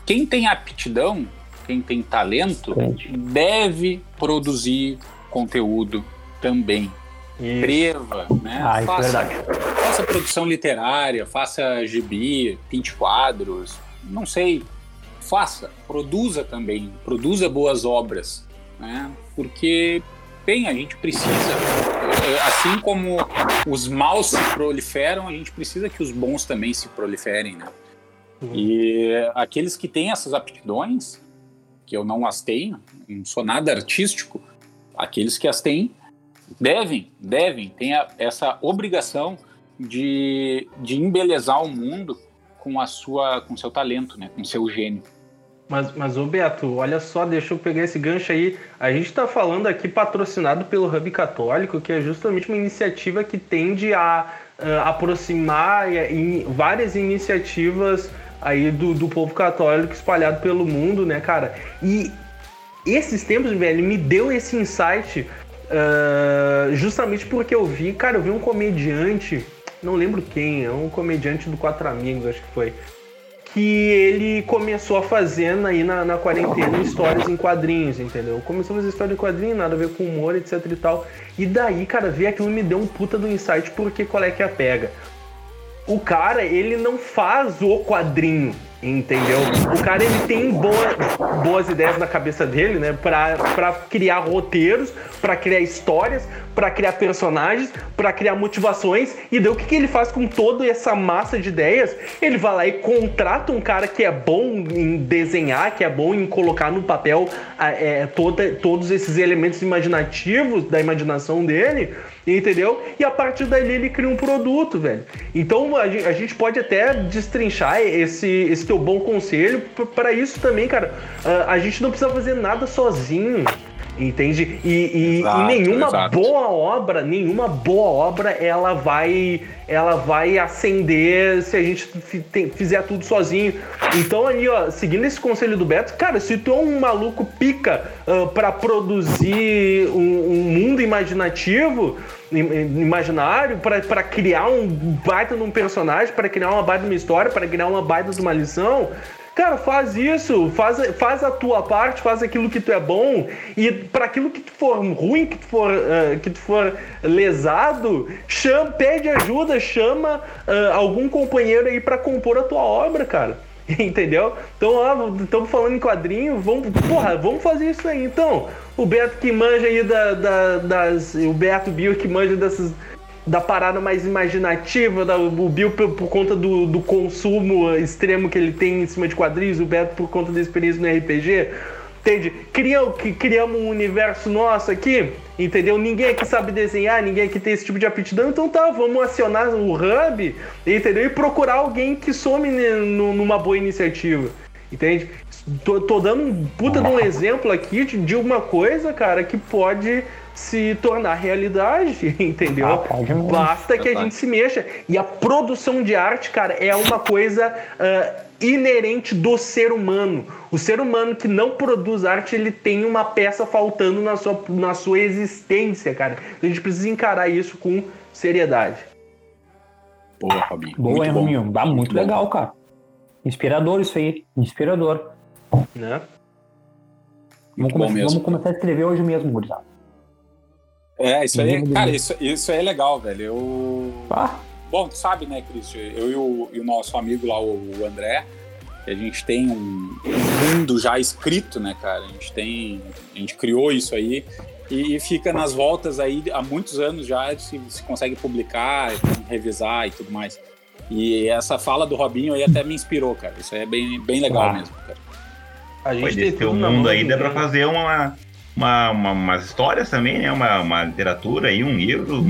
quem tem aptidão, quem tem talento, deve produzir conteúdo também. Escreva, né? Faça produção literária, faça gibi, pinte quadros, não sei, produza também, produza boas obras. Né? Porque, bem, a gente precisa, assim como os maus se proliferam, a gente precisa que os bons também se proliferem, né? E aqueles que têm essas aptidões, que eu não as tenho, não sou nada artístico, aqueles que as têm devem ter essa obrigação de embelezar o mundo com seu talento, né? Com seu gênio. Mas, ô Beto, olha só, deixa eu pegar esse gancho aí. A gente está falando aqui patrocinado pelo Hub Católico, que é justamente uma iniciativa que tende a aproximar várias iniciativas aí do povo católico espalhado pelo mundo, né, cara? E esses tempos, velho, me deu esse insight justamente porque eu vi um comediante, não lembro quem, é um comediante do Quatro Amigos, acho que foi, que ele começou a fazer aí na quarentena histórias em quadrinhos, entendeu? Começou a fazer história em quadrinhos, nada a ver com humor, etc e tal. E daí, cara, ver aquilo me deu um puta do insight, porque qual é que a pega? O cara, ele não faz o quadrinho, entendeu? O cara, ele tem boas ideias na cabeça dele, né? Pra criar roteiros, pra criar histórias, pra criar personagens, pra criar motivações. E daí o que ele faz com toda essa massa de ideias? Ele vai lá e contrata um cara que é bom em desenhar, que é bom em colocar no papel todos esses elementos imaginativos da imaginação dele, entendeu? E a partir dali ele cria um produto, velho. Então a gente pode até destrinchar esse teu bom conselho para isso também, cara. A gente não precisa fazer nada sozinho, entende? E nenhuma boa obra ela vai ascender se a gente fizer tudo sozinho. Então ali, ó, seguindo esse conselho do Beto, cara, se tu é um maluco pica pra produzir um mundo imaginário, pra criar um baita de um personagem, pra criar uma baita de uma história, pra criar uma baita de uma lição, cara, faz isso, faz a tua parte, faz aquilo que tu é bom, e para aquilo que tu for ruim, que tu for lesado, pede ajuda, chama algum companheiro aí para compor a tua obra, cara. Entendeu? Então, ó, estamos falando em quadrinho, vamos fazer isso aí. Então, o Beto que manja aí o Beto Bio que manja da parada mais imaginativa, o Bill por conta do consumo extremo que ele tem em cima de quadrinhos, o Beto por conta da experiência no RPG, entende? Criamos um universo nosso aqui, entendeu? Ninguém aqui sabe desenhar, ninguém aqui tem esse tipo de aptidão, então tá, vamos acionar o Hub, entendeu? E procurar alguém que some numa boa iniciativa, entende? Tô dando um puta de um exemplo aqui de uma coisa, cara, que pode se tornar realidade, entendeu? Basta que a gente se mexa. E a produção de arte, cara, é uma coisa inerente do ser humano. O ser humano que não produz arte, ele tem uma peça faltando na sua existência, cara. A gente precisa encarar isso com seriedade. Boa, Fabinho. Boa, hein, Rominho? Dá muito legal, cara. Inspirador isso aí. Inspirador. Né? Vamos começar a escrever hoje mesmo, gurizada. É, isso aí. Cara, isso aí é legal, velho. Bom, tu sabe, né, Christian? Eu e o nosso amigo lá, o André, a gente tem um mundo já escrito, né, cara? A gente criou isso aí e fica nas voltas aí há muitos anos já, se consegue publicar, revisar e tudo mais. E essa fala do Robinho aí até me inspirou, cara. Isso aí é bem, bem legal mesmo, cara. A gente tem teu mundo aí, dá pra fazer umas histórias também, né? Uma literatura aí, um livro.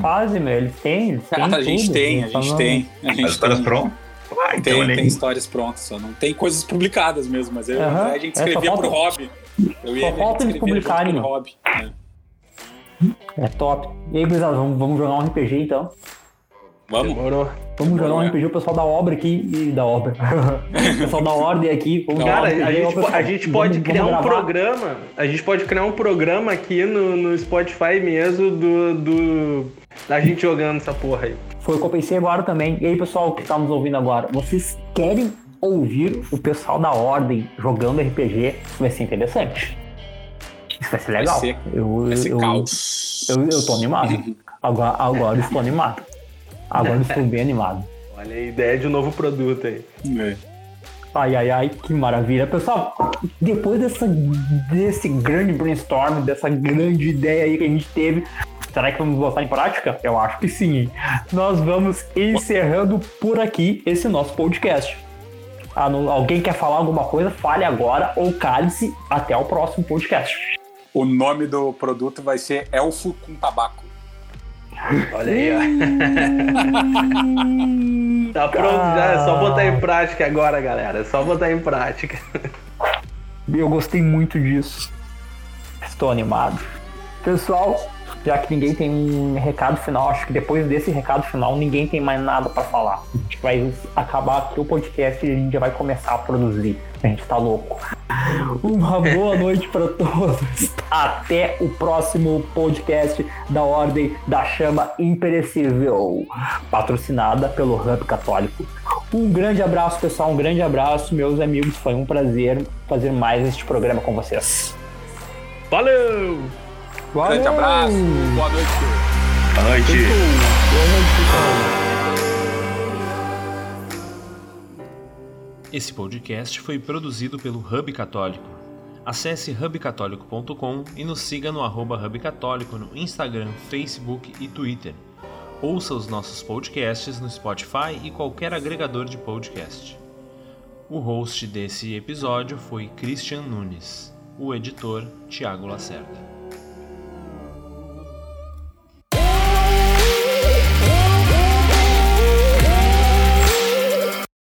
Fazem, meu, eles têm. A gente tem. As histórias prontas? Ah, então tem histórias prontas, só não tem coisas publicadas mesmo, mas eu, a gente escrevia pro hobby. Só falta eles publicarem. É top. E aí, gurizada, vamos jogar um RPG então? Vamos? Demorou. Vamos jogar um RPG, o pessoal da obra aqui e da obra. O pessoal da ordem aqui. Cara, a gente pode criar um programa aqui no Spotify mesmo da gente jogando essa porra aí. Foi o que eu pensei agora também. E aí, pessoal que tá nos ouvindo agora, vocês querem ouvir o pessoal da ordem jogando RPG? Vai ser interessante. Isso vai ser legal. Vai ser caos. Eu tô animado. Agora estou animado. Agora eu estou bem animado. Olha a ideia de um novo produto aí. É. Ai, que maravilha. Pessoal, depois desse grande brainstorm, dessa grande ideia aí que a gente teve, será que vamos botar em prática? Eu acho que sim. Nós vamos encerrando por aqui esse nosso podcast. Alguém quer falar alguma coisa? Fale agora ou cale-se. Até o próximo podcast. O nome do produto vai ser Elfo com Tabaco. Olha aí, ó. Tá pronto já, é só botar em prática agora, galera. É só botar em prática. Eu gostei muito disso. Estou animado. Pessoal, já que ninguém tem um recado final, acho que depois desse recado final ninguém tem mais nada pra falar. A gente vai acabar aqui o podcast e a gente já vai começar a produzir. A gente tá louco. Uma boa noite pra todos. Até o próximo podcast da Ordem da Chama Imperecível, patrocinada pelo Hub Católico. Um grande abraço, pessoal. Um grande abraço, meus amigos. Foi um prazer fazer mais este programa com vocês. Valeu! Valeu. Grande abraço. Boa noite. Boa noite. Boa noite. Esse podcast foi produzido pelo Hub Católico. Acesse hubcatólico.com e nos siga no @hubcatólico no Instagram, Facebook e Twitter. Ouça os nossos podcasts no Spotify e qualquer agregador de podcast. O host desse episódio foi Christian Nunes, o editor Tiago Lacerda.